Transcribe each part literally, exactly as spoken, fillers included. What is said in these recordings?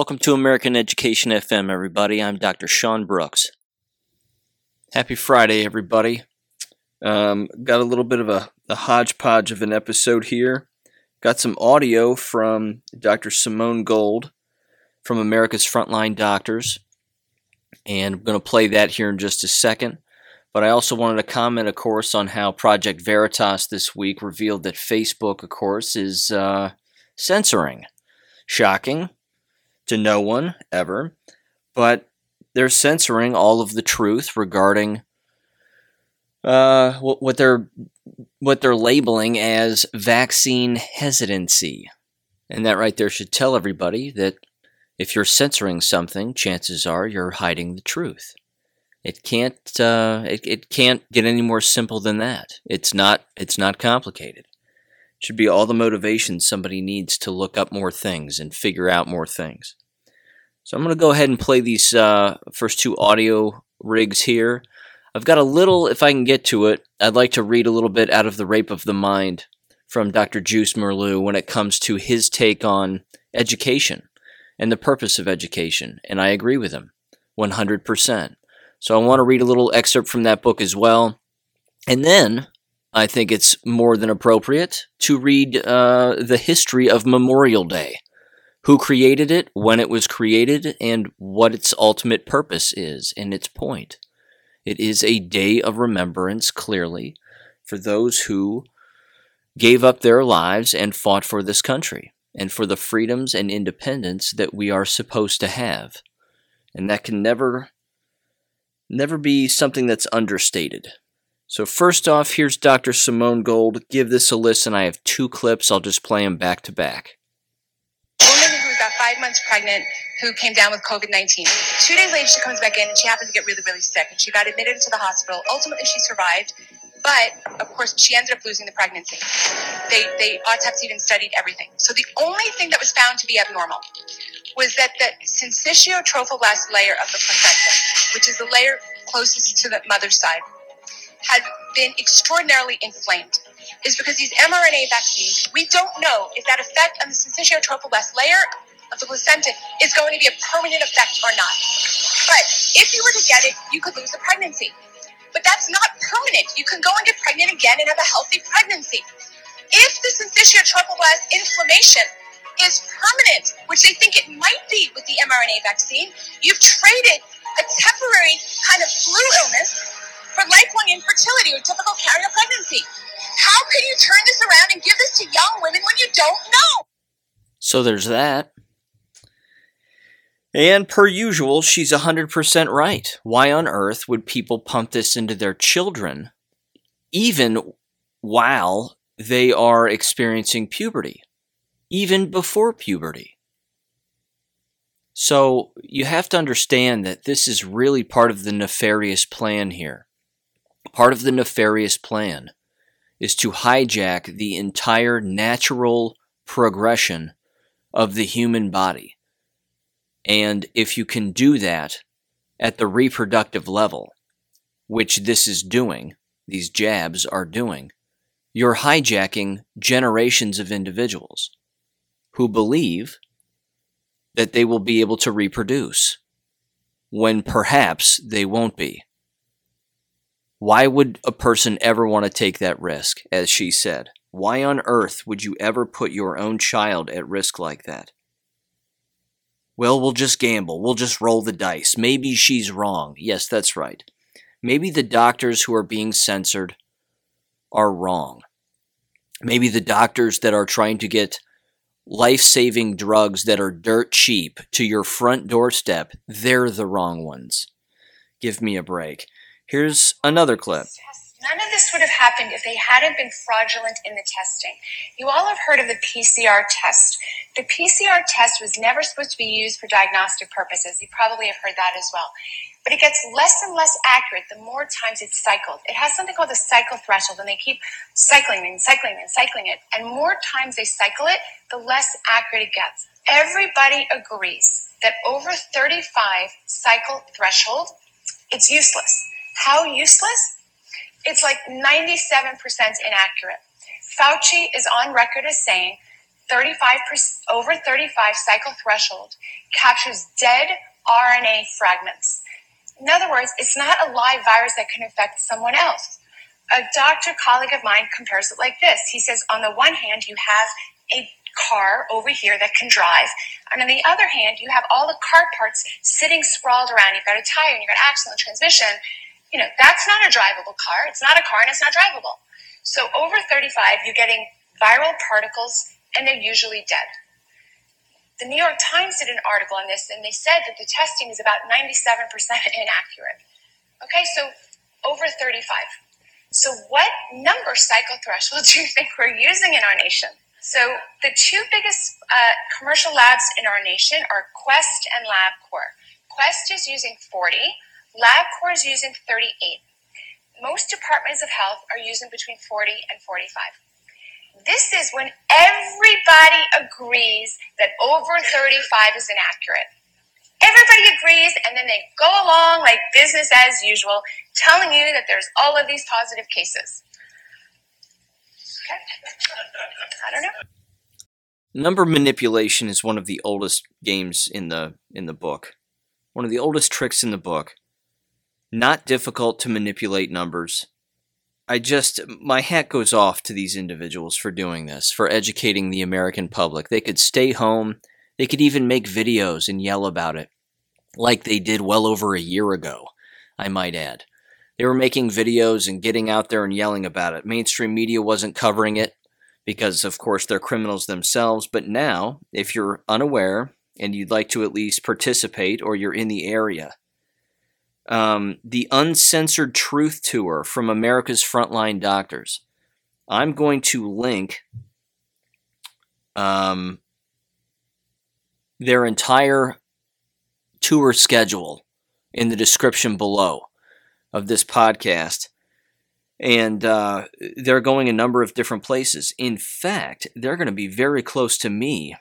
Welcome to American Education F M, everybody. I'm Doctor Sean Brooks. Happy Friday, everybody. Um, got a little bit of a, a hodgepodge of an episode here. Got some audio from Doctor Simone Gold from America's Frontline Doctors, and I'm going to play that here in just a second. But I also wanted to comment, of course, on how Project Veritas this week revealed that Facebook, of course, is uh, censoring. Shocking to no one ever, but they're censoring all of the truth regarding uh, what, what they're what they're labeling as vaccine hesitancy. And that right there should tell everybody that if you're censoring something, chances are you're hiding the truth. It can't. Uh, it, it can't get any more simple than that. It's not. It's not complicated. It should be all the motivation somebody needs to look up more things and figure out more things. So I'm going to go ahead and play these uh, first two audio rigs here. I've got a little, if I can get to it, I'd like to read a little bit out of The Rape of the Mind from Doctor Joost Meerloo when it comes to his take on education and the purpose of education. And I agree with him one hundred percent. So I want to read a little excerpt from that book as well. And then I think it's more than appropriate to read uh, the history of Memorial Day, who created it, when it was created, and what its ultimate purpose is and its point. It is a day of remembrance, clearly, for those who gave up their lives and fought for this country and for the freedoms and independence that we are supposed to have. And that can never, never be something that's understated. So first off, here's Doctor Simone Gold. Give this a listen. I have two clips. I'll just play them back to back. A woman who was about five months pregnant who came down with COVID nineteen. Two days later, she comes back in, and she happened to get really, really sick, and she got admitted to the hospital. Ultimately, she survived. But, of course, she ended up losing the pregnancy. They, they autopsied and studied everything. So the only thing that was found to be abnormal was that the syncytiotrophoblast layer of the placenta, which is the layer closest to the mother's side, had been extraordinarily inflamed. Is because these mRNA vaccines, we don't know if that effect on the syncytiotrophoblast layer of the placenta is going to be a permanent effect or not. But if you were to get it, you could lose the pregnancy. But that's not permanent. You can go and get pregnant again and have a healthy pregnancy. If the syncytiotrophoblast inflammation is permanent, which they think it might be with the mRNA vaccine, you've traded a temporary kind of flu illness for lifelong infertility or typical carrier pregnancy. How can you turn this around and give this to young women when you don't know? So there's that. And per usual, she's one hundred percent right. Why on earth would people pump this into their children even while they are experiencing puberty? Even before puberty? So you have to understand that this is really part of the nefarious plan here. Part of the nefarious plan is to hijack the entire natural progression of the human body. And if you can do that at the reproductive level, which this is doing, these jabs are doing, you're hijacking generations of individuals who believe that they will be able to reproduce when perhaps they won't be. Why would a person ever want to take that risk, as she said? Why on earth would you ever put your own child at risk like that? Well, we'll just gamble. We'll just roll the dice. Maybe she's wrong. Yes, that's right. Maybe the doctors who are being censored are wrong. Maybe the doctors that are trying to get life-saving drugs that are dirt cheap to your front doorstep, they're the wrong ones. Give me a break. Here's another clip. None of this would have happened if they hadn't been fraudulent in the testing. You all have heard of the P C R test. The P C R test was never supposed to be used for diagnostic purposes. You probably have heard that as well. But it gets less and less accurate the more times it's cycled. It has something called the cycle threshold, and they keep cycling and cycling and cycling it. And more times they cycle it, the less accurate it gets. Everybody agrees that over thirty-five cycle threshold, it's useless. How useless? It's like ninety-seven percent inaccurate. Fauci is on record as saying thirty-five percent over thirty-five cycle threshold captures dead R N A fragments. In other words, it's not a live virus that can affect someone else. A doctor colleague of mine compares it like this. He says, on the one hand, you have a car over here that can drive. And on the other hand, you have all the car parts sitting sprawled around. You've got a tire and you've got an axle and transmission. You know, that's not a drivable car. It's not a car and it's not drivable. So over thirty-five, you're getting viral particles and they're usually dead. The New York Times did an article on this and they said that the testing is about ninety-seven percent inaccurate. Okay, so over thirty-five. So what number cycle threshold do you think we're using in our nation? So the two biggest uh, commercial labs in our nation are Quest and LabCorp. Quest is using forty, LabCorp is using thirty-eight. Most departments of health are using between forty and forty-five. This is when everybody agrees that over thirty-five is inaccurate. Everybody agrees, and then they go along like business as usual, telling you that there's all of these positive cases. Okay. I don't know. Number manipulation is one of the oldest games in the in the book. One of the oldest tricks in the book. Not difficult to manipulate numbers. I just, my hat goes off to these individuals for doing this, for educating the American public. They could stay home. They could even make videos and yell about it, like they did well over a year ago, I might add. They were making videos and getting out there and yelling about it. Mainstream media wasn't covering it because, of course, they're criminals themselves. But now, if you're unaware and you'd like to at least participate or you're in the area, um, the Uncensored Truth Tour from America's Frontline Doctors. I'm going to link um, their entire tour schedule in the description below of this podcast, and uh, they're going a number of different places. In fact, they're going to be very close to me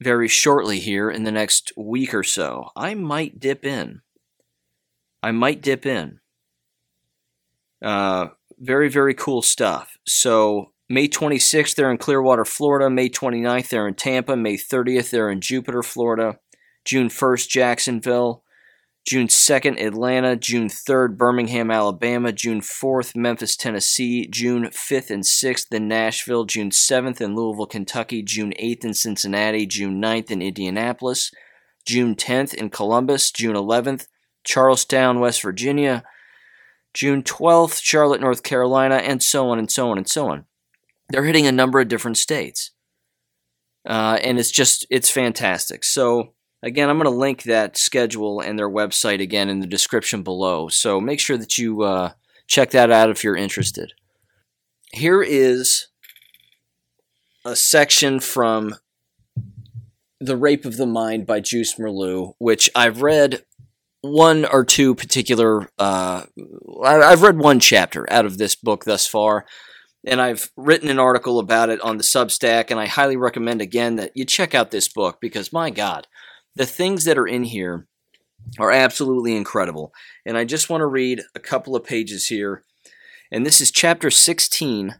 very shortly here in the next week or so. I might dip in. I might dip in. Uh, very, very cool stuff. So May twenty-sixth, they're in Clearwater, Florida. May twenty-ninth, they're in Tampa. May thirtieth, they're in Jupiter, Florida. June first, Jacksonville. June second, Atlanta. June third, Birmingham, Alabama. June fourth, Memphis, Tennessee. June fifth and sixth in Nashville. June seventh in Louisville, Kentucky. June eighth in Cincinnati. June ninth in Indianapolis. June tenth in Columbus. June eleventh, Charlestown, West Virginia. June twelfth, Charlotte, North Carolina, and so on and so on and so on. They're hitting a number of different states, uh, and it's just, it's fantastic. So again, I'm going to link that schedule and their website again in the description below. So make sure that you uh, check that out if you're interested. Here is a section from The Rape of the Mind by Joost Meerloo, which I've read one or two particular uh, – I've read one chapter out of this book thus far, and I've written an article about it on the Substack, and I highly recommend again that you check out this book because, my God, the things that are in here are absolutely incredible. And I just want to read a couple of pages here. And this is chapter sixteen,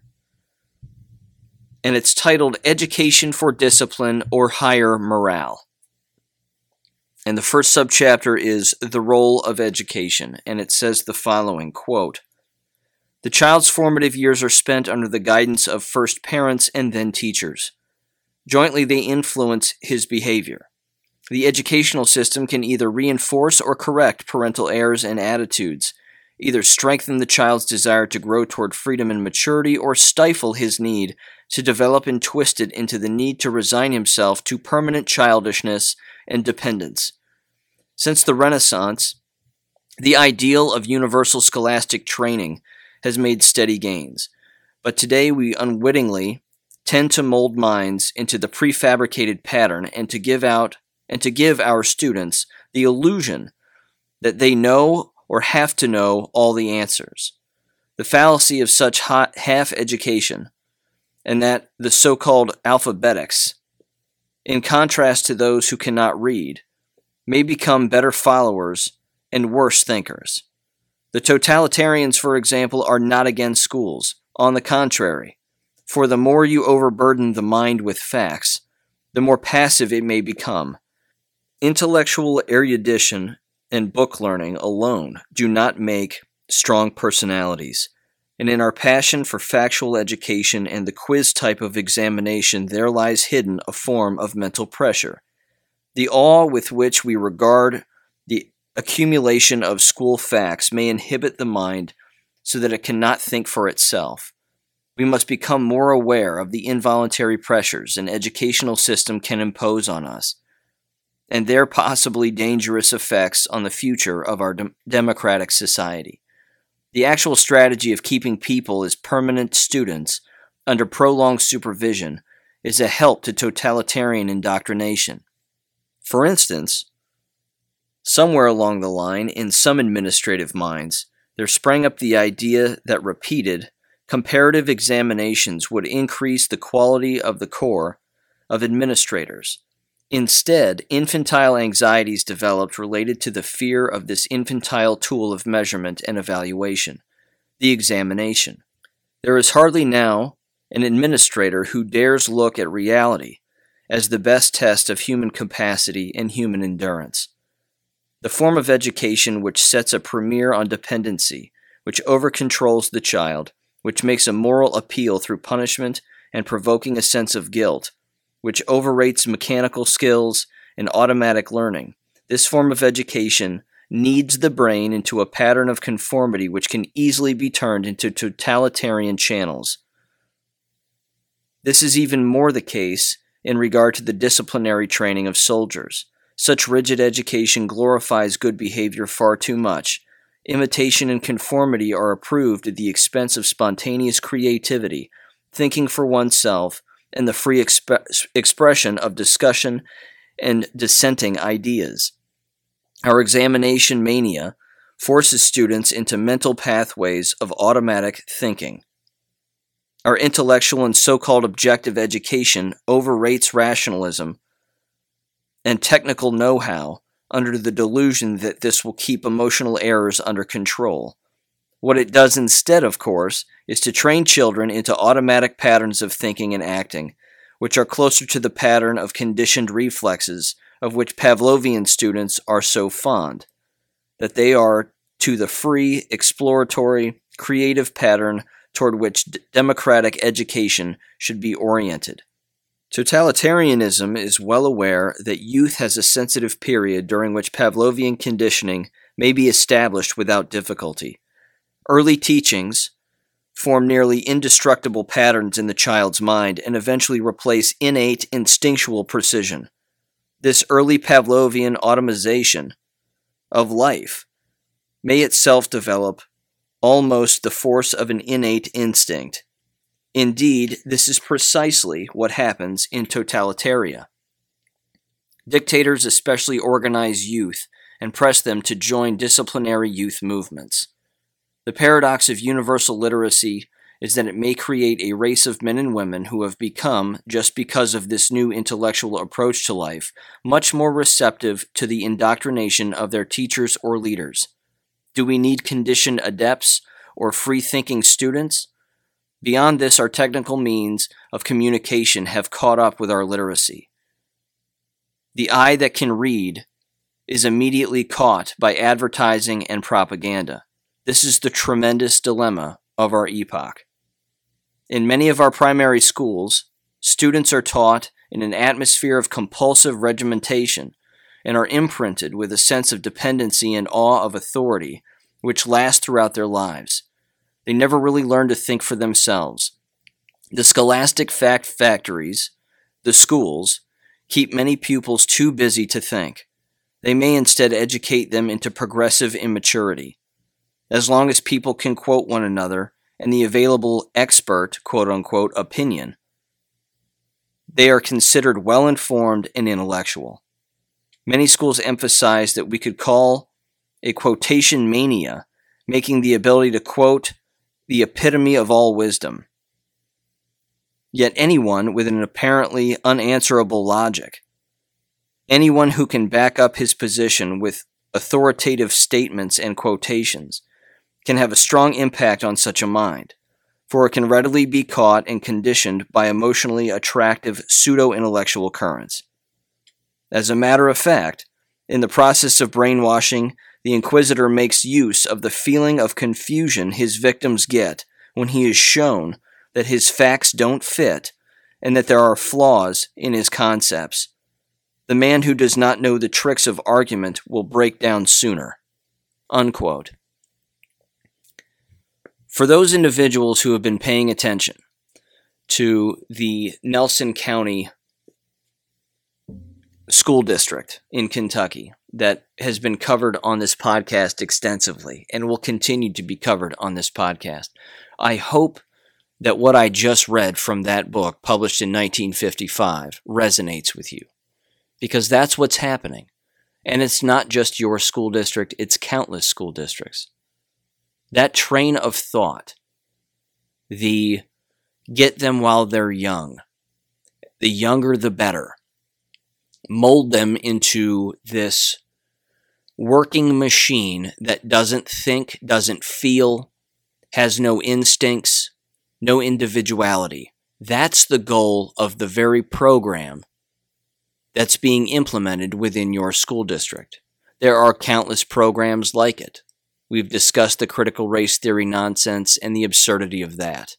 and it's titled Education for Discipline or Higher Morale. And the first subchapter is The Role of Education, and it says the following, quote, "The child's formative years are spent under the guidance of first parents and then teachers. Jointly, they influence his behavior. The educational system can either reinforce or correct parental errors and attitudes, either strengthen the child's desire to grow toward freedom and maturity, or stifle his need to develop and twist it into the need to resign himself to permanent childishness and dependence. Since the Renaissance, the ideal of universal scholastic training has made steady gains, but today we unwittingly tend to mold minds into the prefabricated pattern and to give out and to give our students the illusion that they know or have to know all the answers. The fallacy of such hot half education, and that the so-called alphabetics, in contrast to those who cannot read, may become better followers and worse thinkers. The totalitarians, for example, are not against schools. On the contrary, for the more you overburden the mind with facts, the more passive it may become. Intellectual erudition and book learning alone do not make strong personalities, and in our passion for factual education and the quiz type of examination there lies hidden a form of mental pressure. The awe with which we regard the accumulation of school facts may inhibit the mind so that it cannot think for itself. We must become more aware of the involuntary pressures an educational system can impose on us, and their possibly dangerous effects on the future of our de- democratic society. The actual strategy of keeping people as permanent students under prolonged supervision is a help to totalitarian indoctrination. For instance, somewhere along the line, in some administrative minds, there sprang up the idea that repeated, comparative examinations would increase the quality of the corps of administrators. Instead, infantile anxieties developed related to the fear of this infantile tool of measurement and evaluation, the examination. There is hardly now an administrator who dares look at reality as the best test of human capacity and human endurance. The form of education which sets a premiere on dependency, which overcontrols the child, which makes a moral appeal through punishment and provoking a sense of guilt, which overrates mechanical skills and automatic learning. This form of education needs the brain into a pattern of conformity which can easily be turned into totalitarian channels. This is even more the case in regard to the disciplinary training of soldiers. Such rigid education glorifies good behavior far too much. Imitation and conformity are approved at the expense of spontaneous creativity, thinking for oneself, and the free exp- expression of discussion and dissenting ideas. Our examination mania forces students into mental pathways of automatic thinking. Our intellectual and so-called objective education overrates rationalism and technical know-how under the delusion that this will keep emotional errors under control. What it does instead, of course, is to train children into automatic patterns of thinking and acting, which are closer to the pattern of conditioned reflexes of which Pavlovian students are so fond, that they are to the free, exploratory, creative pattern toward which d- democratic education should be oriented. Totalitarianism is well aware that youth has a sensitive period during which Pavlovian conditioning may be established without difficulty. Early teachings form nearly indestructible patterns in the child's mind and eventually replace innate instinctual precision. This early Pavlovian automation of life may itself develop almost the force of an innate instinct. Indeed, this is precisely what happens in totalitaria. Dictators especially organize youth and press them to join disciplinary youth movements. The paradox of universal literacy is that it may create a race of men and women who have become, just because of this new intellectual approach to life, much more receptive to the indoctrination of their teachers or leaders. Do we need conditioned adepts or free-thinking students? Beyond this, our technical means of communication have caught up with our literacy. The eye that can read is immediately caught by advertising and propaganda. This is the tremendous dilemma of our epoch. In many of our primary schools, students are taught in an atmosphere of compulsive regimentation and are imprinted with a sense of dependency and awe of authority, which lasts throughout their lives. They never really learn to think for themselves. The scholastic fact factories, the schools, keep many pupils too busy to think. They may instead educate them into progressive immaturity. As long as people can quote one another and the available expert, quote-unquote, opinion, they are considered well-informed and intellectual. Many schools emphasize that we could call a quotation mania, making the ability to quote the epitome of all wisdom. Yet anyone with an apparently unanswerable logic, anyone who can back up his position with authoritative statements and quotations, can have a strong impact on such a mind. for it can readily be caught and conditioned by emotionally attractive pseudo-intellectual currents. As a matter of fact, in the process of brainwashing, the Inquisitor makes use of the feeling of confusion his victims get when he is shown that his facts don't fit and that there are flaws in his concepts. The man who does not know the tricks of argument will break down sooner." Unquote. For those individuals who have been paying attention to the Nelson County School District in Kentucky that has been covered on this podcast extensively and will continue to be covered on this podcast, I hope that what I just read from that book published in nineteen fifty-five resonates with you, because that's what's happening. And it's not just your school district, it's countless school districts. That train of thought, the get them while they're young, the younger the better, mold them into this working machine that doesn't think, doesn't feel, has no instincts, no individuality. That's the goal of the very program that's being implemented within your school district. There are countless programs like it. We've discussed the critical race theory nonsense and the absurdity of that.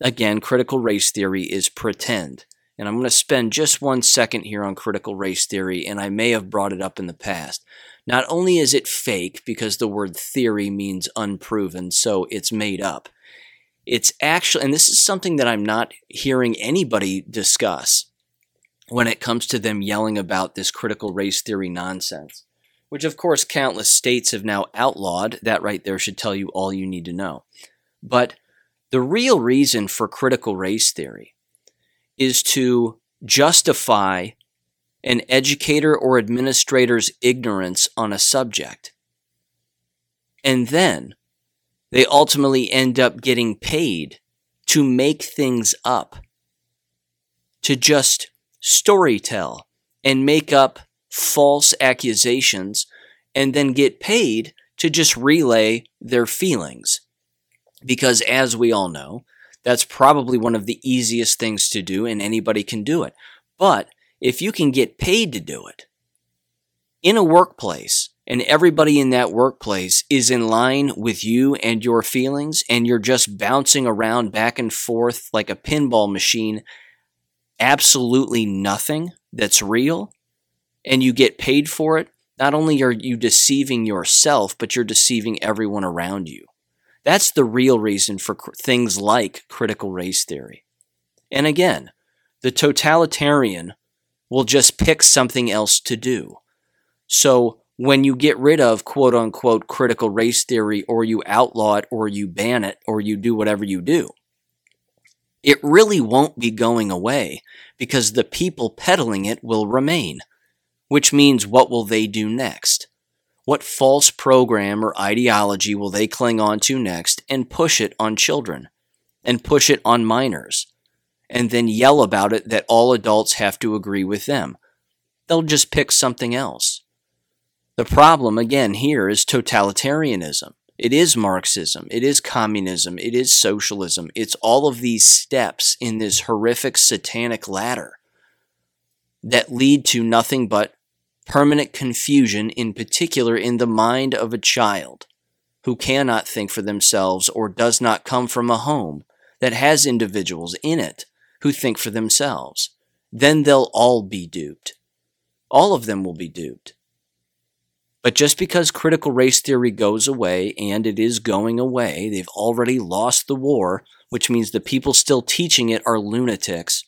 Again, critical race theory is pretend. And I'm going to spend just one second here on critical race theory, and I may have brought it up in the past. Not only is it fake, because the word theory means unproven, so it's made up. It's actually, and this is something that I'm not hearing anybody discuss when it comes to them yelling about this critical race theory nonsense, which of course countless states have now outlawed. That right there should tell you all you need to know. But the real reason for critical race theory is to justify an educator or administrator's ignorance on a subject. And then they ultimately end up getting paid to make things up, to just storytell and make up false accusations, and then get paid to just relay their feelings. Because as we all know, that's probably one of the easiest things to do, and anybody can do it. But if you can get paid to do it in a workplace, and everybody in that workplace is in line with you and your feelings, and you're just bouncing around back and forth like a pinball machine, absolutely nothing that's real, and you get paid for it, not only are you deceiving yourself, but you're deceiving everyone around you. That's the real reason for cr- things like critical race theory. And again, the totalitarian will just pick something else to do. So when you get rid of quote-unquote critical race theory, or you outlaw it, or you ban it, or you do whatever you do, it really won't be going away, because the people peddling it will remain. Which means, what will they do next? What false program or ideology will they cling on to next and push it on children and push it on minors and then yell about it that all adults have to agree with them? They'll just pick something else. The problem, again, here is totalitarianism. It is Marxism. It is communism. It is socialism. It's all of these steps in this horrific satanic ladder that lead to nothing but permanent confusion, in particular in the mind of a child who cannot think for themselves or does not come from a home that has individuals in it who think for themselves. Then they'll all be duped. All of them will be duped. But just because critical race theory goes away, and it is going away, they've already lost the war, which means the people still teaching it are lunatics.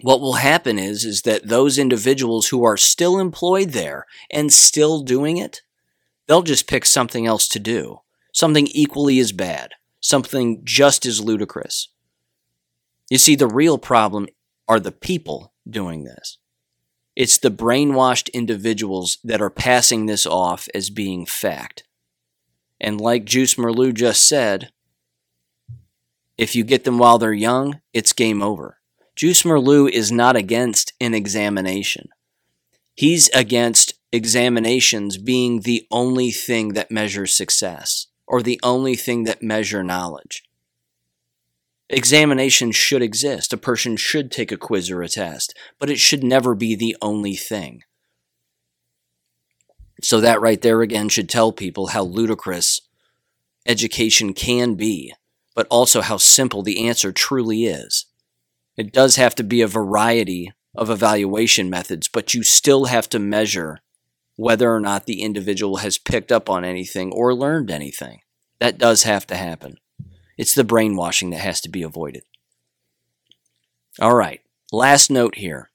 What will happen is, is that those individuals who are still employed there and still doing it, they'll just pick something else to do, something equally as bad, something just as ludicrous. You see, the real problem are the people doing this. It's the brainwashed individuals that are passing this off as being fact. And like Joost Meerloo just said, if you get them while they're young, it's game over. Joost Meerloo is not against an examination. He's against examinations being the only thing that measures success or the only thing that measure knowledge. Examinations should exist. A person should take a quiz or a test, but it should never be the only thing. So that right there again should tell people how ludicrous education can be, but also how simple the answer truly is. It does have to be a variety of evaluation methods, but you still have to measure whether or not the individual has picked up on anything or learned anything. That does have to happen. It's the brainwashing that has to be avoided. All right, last note here.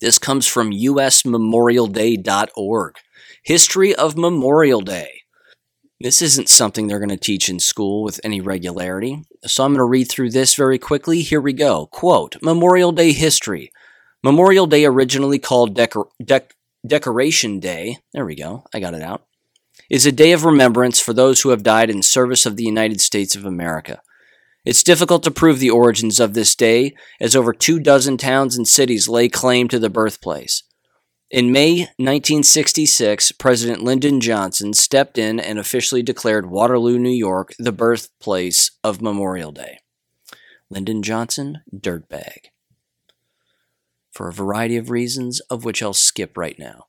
This comes from u s memorial day dot org. History of Memorial Day. This isn't something they're going to teach in school with any regularity, so I'm going to read through this very quickly. Here we go. Quote, Memorial Day history. Memorial Day, originally called Decor- De- Decoration Day, there we go, I got it out, is a day of remembrance for those who have died in service of the United States of America. It's difficult to prove the origins of this day, as over two dozen towns and cities lay claim to the birthplace. In May nineteen sixty-six, President Lyndon Johnson stepped in and officially declared Waterloo, New York, the birthplace of Memorial Day. Lyndon Johnson, dirtbag. For a variety of reasons, of which I'll skip right now.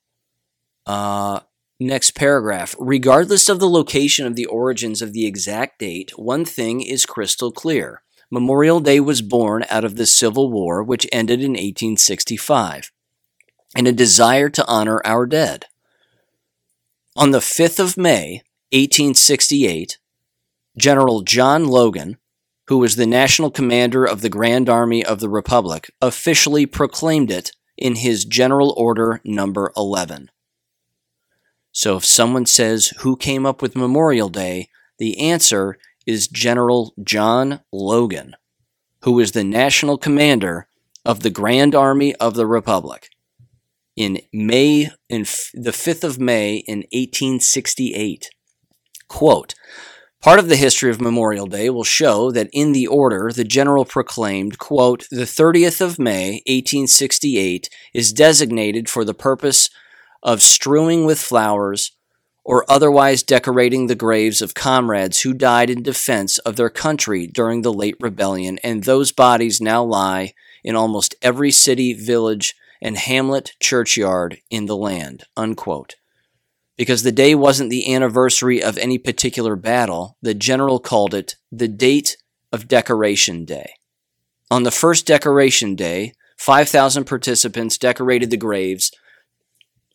Uh, next paragraph. Regardless of the location of the origins of the exact date, one thing is crystal clear. Memorial Day was born out of the Civil War, which ended in eighteen sixty-five. And a desire to honor our dead. On the fifth of May, eighteen sixty-eight, General John Logan, who was the national commander of the Grand Army of the Republic, officially proclaimed it in his General Order Number eleven. So if someone says, who came up with Memorial Day, the answer is General John Logan, who was the national commander of the Grand Army of the Republic. In May, in f- the fifth of May in eighteen sixty-eight, quote, part of the history of Memorial Day will show that in the order, the general proclaimed, quote, the thirtieth of May, eighteen sixty-eight is designated for the purpose of strewing with flowers or otherwise decorating the graves of comrades who died in defense of their country during the late rebellion, and those bodies now lie in almost every city, village, and hamlet churchyard in the land, unquote. Because the day wasn't the anniversary of any particular battle, the general called it the date of Decoration Day. On the first Decoration Day, five thousand participants decorated the graves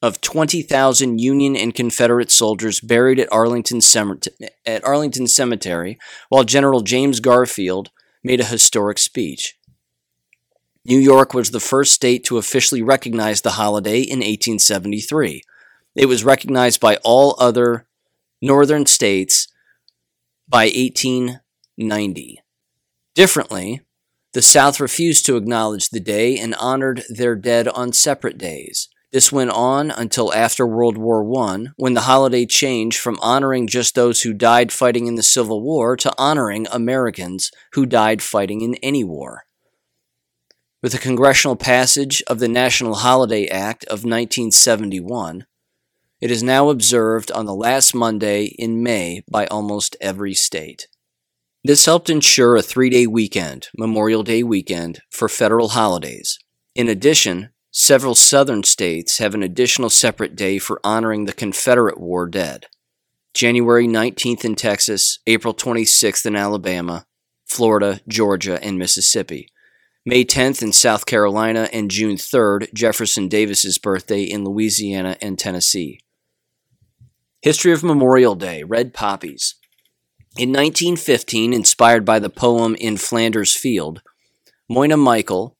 of twenty thousand Union and Confederate soldiers buried at Arlington Cemetery, at Arlington Cemetery, while General James Garfield made a historic speech. New York was the first state to officially recognize the holiday in eighteen seventy-three. It was recognized by all other northern states by eighteen ninety. Differently, the South refused to acknowledge the day and honored their dead on separate days. This went on until after World War One, when the holiday changed from honoring just those who died fighting in the Civil War to honoring Americans who died fighting in any war. With the congressional passage of the National Holiday Act of nineteen seventy-one, it is now observed on the last Monday in May by almost every state. This helped ensure a three-day weekend, Memorial Day weekend, for federal holidays. In addition, several southern states have an additional separate day for honoring the Confederate War dead. January nineteenth in Texas, April twenty-sixth in Alabama, Florida, Georgia, and Mississippi. May tenth in South Carolina, and June third, Jefferson Davis's birthday in Louisiana and Tennessee. History of Memorial Day, Red Poppies. In nineteen fifteen, inspired by the poem In Flanders Field, Moyna Michael,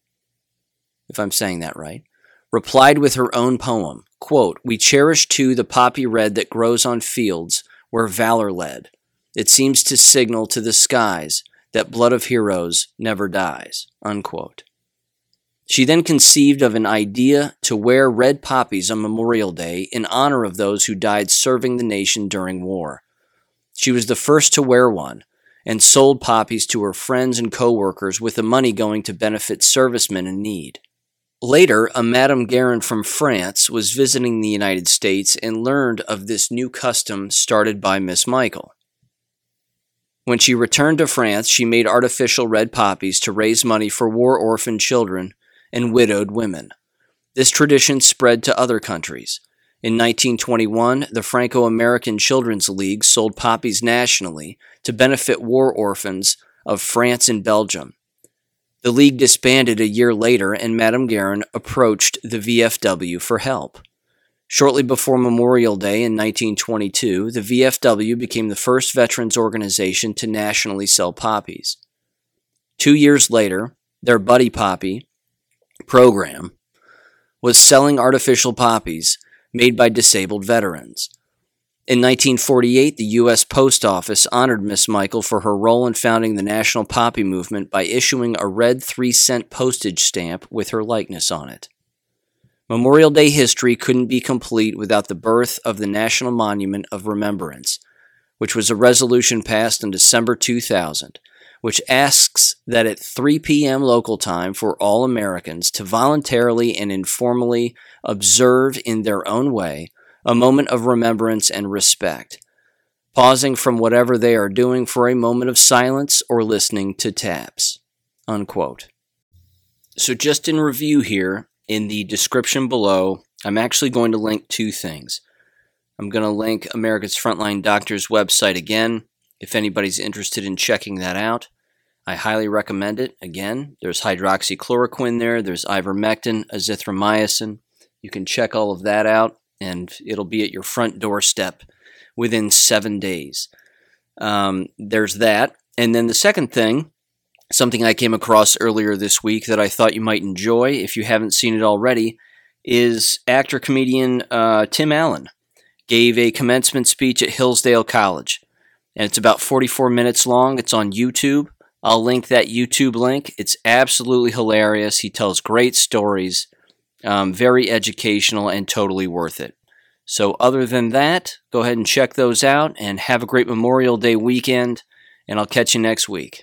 if I'm saying that right, replied with her own poem, quote, we cherish too the poppy red that grows on fields where valor led. It seems to signal to the skies that blood of heroes never dies, unquote. She then conceived of an idea to wear red poppies on Memorial Day in honor of those who died serving the nation during war. She was the first to wear one and sold poppies to her friends and co-workers, with the money going to benefit servicemen in need. Later, a Madame Guerin from France was visiting the United States and learned of this new custom started by Miss Michael. When she returned to France, she made artificial red poppies to raise money for war-orphaned children and widowed women. This tradition spread to other countries. In nineteen twenty-one, the Franco-American Children's League sold poppies nationally to benefit war orphans of France and Belgium. The League disbanded a year later, and Madame Guerin approached the V F W for help. Shortly before Memorial Day in nineteen twenty-two, the V F W became the first veterans organization to nationally sell poppies. Two years later, their Buddy Poppy program was selling artificial poppies made by disabled veterans. In nineteen forty-eight, the U S Post Office honored Miss Michael for her role in founding the National Poppy Movement by issuing a red three-cent postage stamp with her likeness on it. Memorial Day history couldn't be complete without the birth of the National Monument of Remembrance, which was a resolution passed in December two thousand, which asks that at three p.m. local time for all Americans to voluntarily and informally observe in their own way a moment of remembrance and respect, pausing from whatever they are doing for a moment of silence or listening to taps. Unquote. So just in review here, in the description below, I'm actually going to link two things. I'm going to link America's Frontline Doctors website again, if anybody's interested in checking that out. I highly recommend it. Again, there's hydroxychloroquine there, there's ivermectin, azithromycin. You can check all of that out, and it'll be at your front doorstep within seven days. Um, there's that. And then the second thing, something I came across earlier this week that I thought you might enjoy, if you haven't seen it already, is actor-comedian uh, Tim Allen gave a commencement speech at Hillsdale College. And it's about forty-four minutes long. It's on YouTube. I'll link that YouTube link. It's absolutely hilarious. He tells great stories, um, very educational, and totally worth it. So other than that, go ahead and check those out, and have a great Memorial Day weekend, and I'll catch you next week.